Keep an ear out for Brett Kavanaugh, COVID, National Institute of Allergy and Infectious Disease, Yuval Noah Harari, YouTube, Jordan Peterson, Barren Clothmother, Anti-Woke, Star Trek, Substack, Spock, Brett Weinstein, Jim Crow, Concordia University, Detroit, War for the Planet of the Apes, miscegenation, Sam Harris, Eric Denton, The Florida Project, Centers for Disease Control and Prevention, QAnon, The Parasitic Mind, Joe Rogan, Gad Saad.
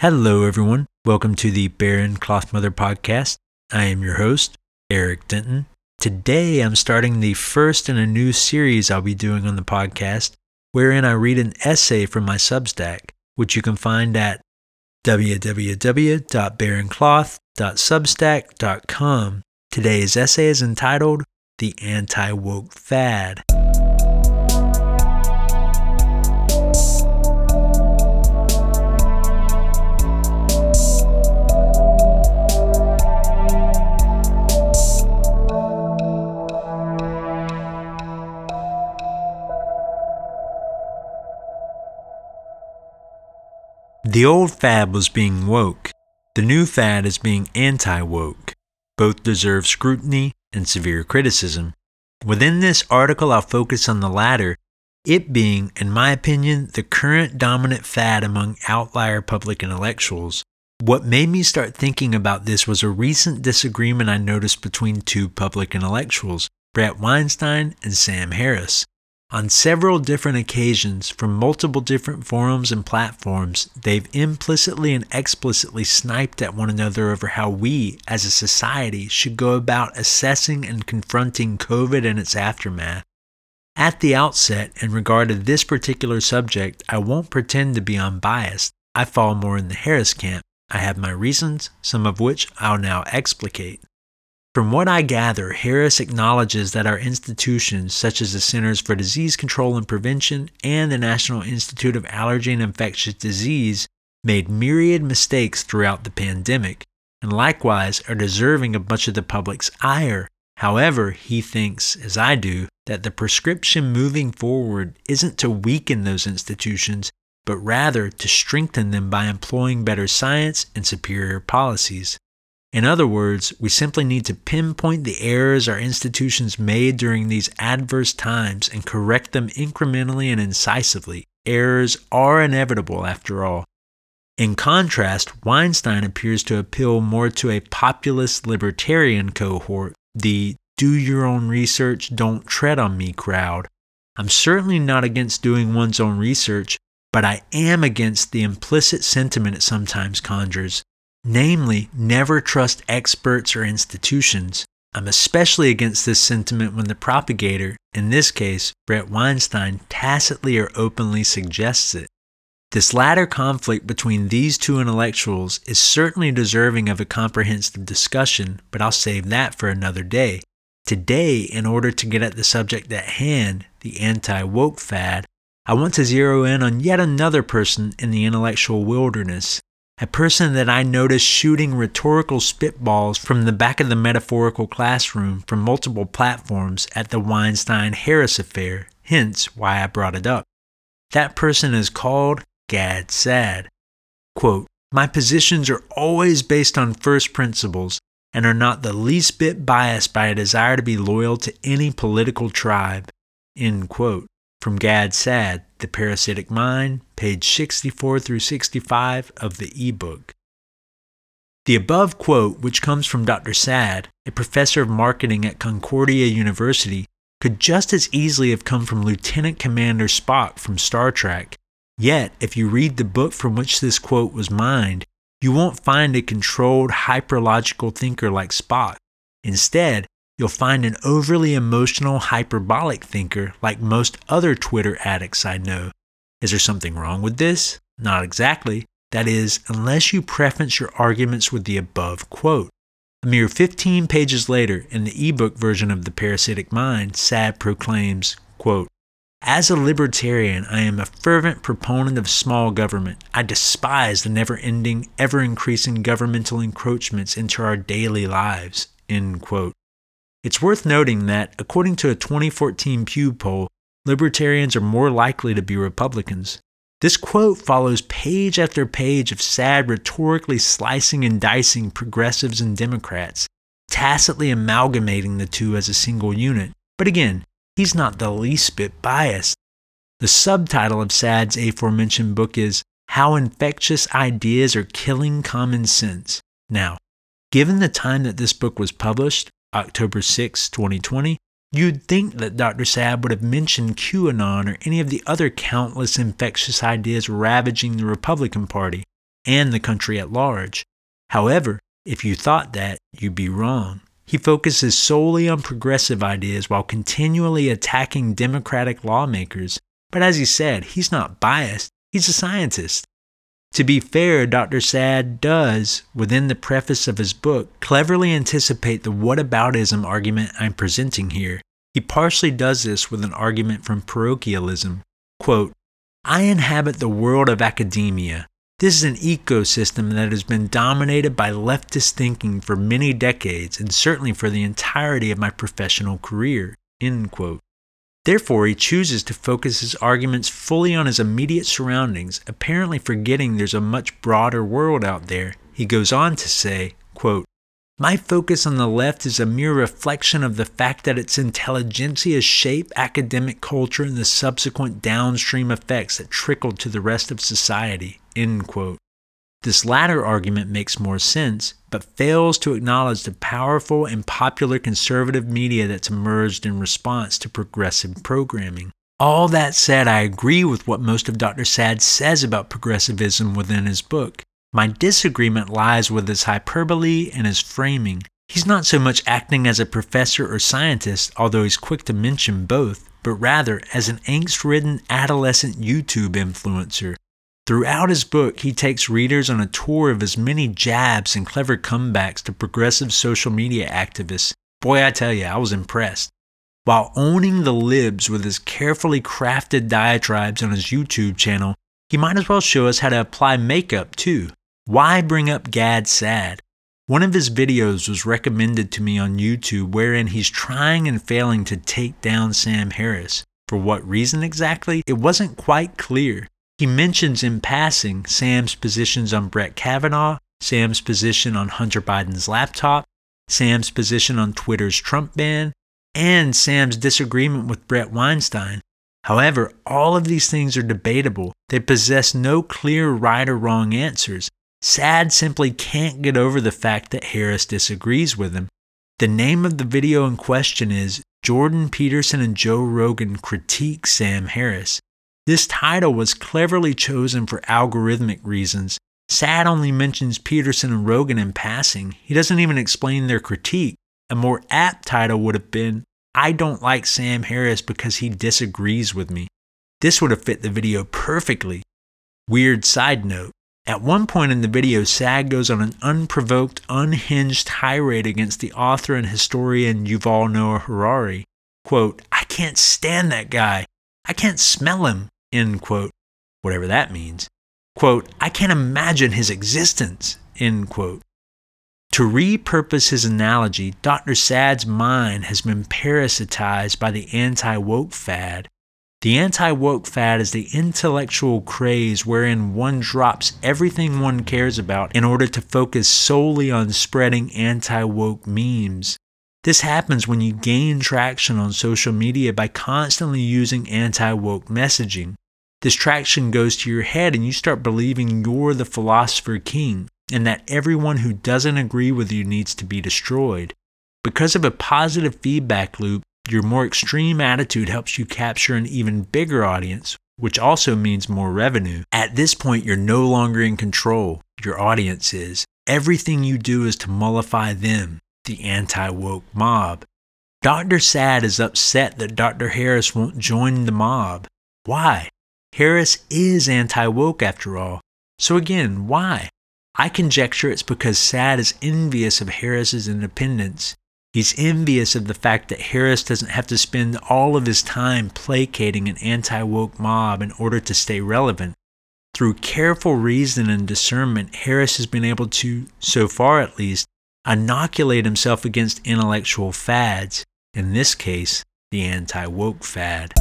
Hello, everyone. Welcome to the Barren Clothmother podcast. I am your host, Eric Denton. Today, I'm starting the first in a new series I'll be doing on the podcast, wherein I read an essay from my Substack, which you can find at www.barrencloth.substack.com. Today's essay is entitled, The Anti-Woke Fad. The old fad was being woke. The new fad is being anti-woke. Both deserve scrutiny and severe criticism. Within this article, I'll focus on the latter, it being, in my opinion, the current dominant fad among outlier public intellectuals. What made me start thinking about this was a recent disagreement I noticed between two public intellectuals, Brett Weinstein and Sam Harris. On several different occasions, from multiple different forums and platforms, they've implicitly and explicitly sniped at one another over how we, as a society, should go about assessing and confronting COVID and its aftermath. At the outset, in regard to this particular subject, I won't pretend to be unbiased. I fall more in the Harris camp. I have my reasons, some of which I'll now explicate. From what I gather, Harris acknowledges that our institutions, such as the Centers for Disease Control and Prevention and the National Institute of Allergy and Infectious Disease, made myriad mistakes throughout the pandemic, and likewise are deserving of much of the public's ire. However, he thinks, as I do, that the prescription moving forward isn't to weaken those institutions, but rather to strengthen them by employing better science and superior policies. In other words, we simply need to pinpoint the errors our institutions made during these adverse times and correct them incrementally and incisively. Errors are inevitable, after all. In contrast, Weinstein appears to appeal more to a populist libertarian cohort, the do-your-own-research, don't-tread-on-me crowd. I'm certainly not against doing one's own research, but I am against the implicit sentiment it sometimes conjures. Namely, never trust experts or institutions. I'm especially against this sentiment when the propagator, in this case, Brett Weinstein, tacitly or openly suggests it. This latter conflict between these two intellectuals is certainly deserving of a comprehensive discussion, but I'll save that for another day. Today, in order to get at the subject at hand, the anti-woke fad, I want to zero in on yet another person in the intellectual wilderness. A person that I noticed shooting rhetorical spitballs from the back of the metaphorical classroom from multiple platforms at the Weinstein-Harris affair, hence why I brought it up. That person is called Gad Saad. Quote, "My positions are always based on first principles and are not the least bit biased by a desire to be loyal to any political tribe." End quote. From Gad Saad, The Parasitic Mind, page 64 through 65 of the ebook. The above quote, which comes from Dr. Saad, a professor of marketing at Concordia University, could just as easily have come from Lieutenant Commander Spock from Star Trek. Yet, if you read the book from which this quote was mined, you won't find a controlled, hyperlogical thinker like Spock. Instead, you'll find an overly emotional, hyperbolic thinker like most other Twitter addicts I know. Is there something wrong with this? Not exactly. That is, unless you preference your arguments with the above quote. A mere 15 pages later, in the ebook version of The Parasitic Mind, Saad proclaims, quote, "As a libertarian, I am a fervent proponent of small government. I despise the never-ending, ever-increasing governmental encroachments into our daily lives." End quote. It's worth noting that, according to a 2014 Pew poll, libertarians are more likely to be Republicans. This quote follows page after page of Saad rhetorically slicing and dicing progressives and Democrats, tacitly amalgamating the two as a single unit. But again, he's not the least bit biased. The subtitle of Saad's aforementioned book is How Infectious Ideas Are Killing Common Sense. Now, given the time that this book was published, October 6, 2020, you'd think that Dr. Saad would have mentioned QAnon or any of the other countless infectious ideas ravaging the Republican Party, and the country at large. However, if you thought that, you'd be wrong. He focuses solely on progressive ideas while continually attacking Democratic lawmakers. But as he said, he's not biased, he's a scientist. To be fair, Dr. Saad does, within the preface of his book, cleverly anticipate the whataboutism argument I'm presenting here. He partially does this with an argument from parochialism. Quote, I inhabit the world of academia. This is an ecosystem that has been dominated by leftist thinking for many decades and certainly for the entirety of my professional career. End quote. Therefore, he chooses to focus his arguments fully on his immediate surroundings, apparently forgetting there's a much broader world out there. He goes on to say, quote, my focus on the left is a mere reflection of the fact that its intelligentsia shape academic culture and the subsequent downstream effects that trickle to the rest of society. End quote. This latter argument makes more sense, but fails to acknowledge the powerful and popular conservative media that's emerged in response to progressive programming. All that said, I agree with what most of Dr. Saad says about progressivism within his book. My disagreement lies with his hyperbole and his framing. He's not so much acting as a professor or scientist, although he's quick to mention both, but rather as an angst-ridden adolescent YouTube influencer. Throughout his book, he takes readers on a tour of his many jabs and clever comebacks to progressive social media activists. Boy, I tell you, I was impressed. While owning the libs with his carefully crafted diatribes on his YouTube channel, he might as well show us how to apply makeup too. Why bring up Gad Saad? One of his videos was recommended to me on YouTube wherein he's trying and failing to take down Sam Harris. For what reason exactly? It wasn't quite clear. He mentions in passing Sam's positions on Brett Kavanaugh, Sam's position on Hunter Biden's laptop, Sam's position on Twitter's Trump ban, and Sam's disagreement with Brett Weinstein. However, all of these things are debatable. They possess no clear right or wrong answers. Saad simply can't get over the fact that Harris disagrees with him. The name of the video in question is Jordan Peterson and Joe Rogan Critique Sam Harris. This title was cleverly chosen for algorithmic reasons. Saad only mentions Peterson and Rogan in passing. He doesn't even explain their critique. A more apt title would have been, I don't like Sam Harris because he disagrees with me. This would have fit the video perfectly. Weird side note. At one point in the video, Saad goes on an unprovoked, unhinged tirade against the author and historian Yuval Noah Harari. Quote, I can't stand that guy. I can't smell him. End quote, whatever that means. Quote, I can't imagine his existence, end quote. To repurpose his analogy, Dr. Saad's mind has been parasitized by the anti-woke fad. The anti-woke fad is the intellectual craze wherein one drops everything one cares about in order to focus solely on spreading anti-woke memes. This happens when you gain traction on social media by constantly using anti-woke messaging. This traction goes to your head and you start believing you're the philosopher king and that everyone who doesn't agree with you needs to be destroyed. Because of a positive feedback loop, your more extreme attitude helps you capture an even bigger audience, which also means more revenue. At this point, you're no longer in control. Your audience is. Everything you do is to mollify them. The anti-woke mob. Dr. Saad is upset that Dr. Harris won't join the mob. Why? Harris is anti-woke after all. So again, why? I conjecture it's because Saad is envious of Harris's independence. He's envious of the fact that Harris doesn't have to spend all of his time placating an anti-woke mob in order to stay relevant. Through careful reason and discernment, Harris has been able to, so far at least, inoculate himself against intellectual fads, in this case, the anti-woke fad.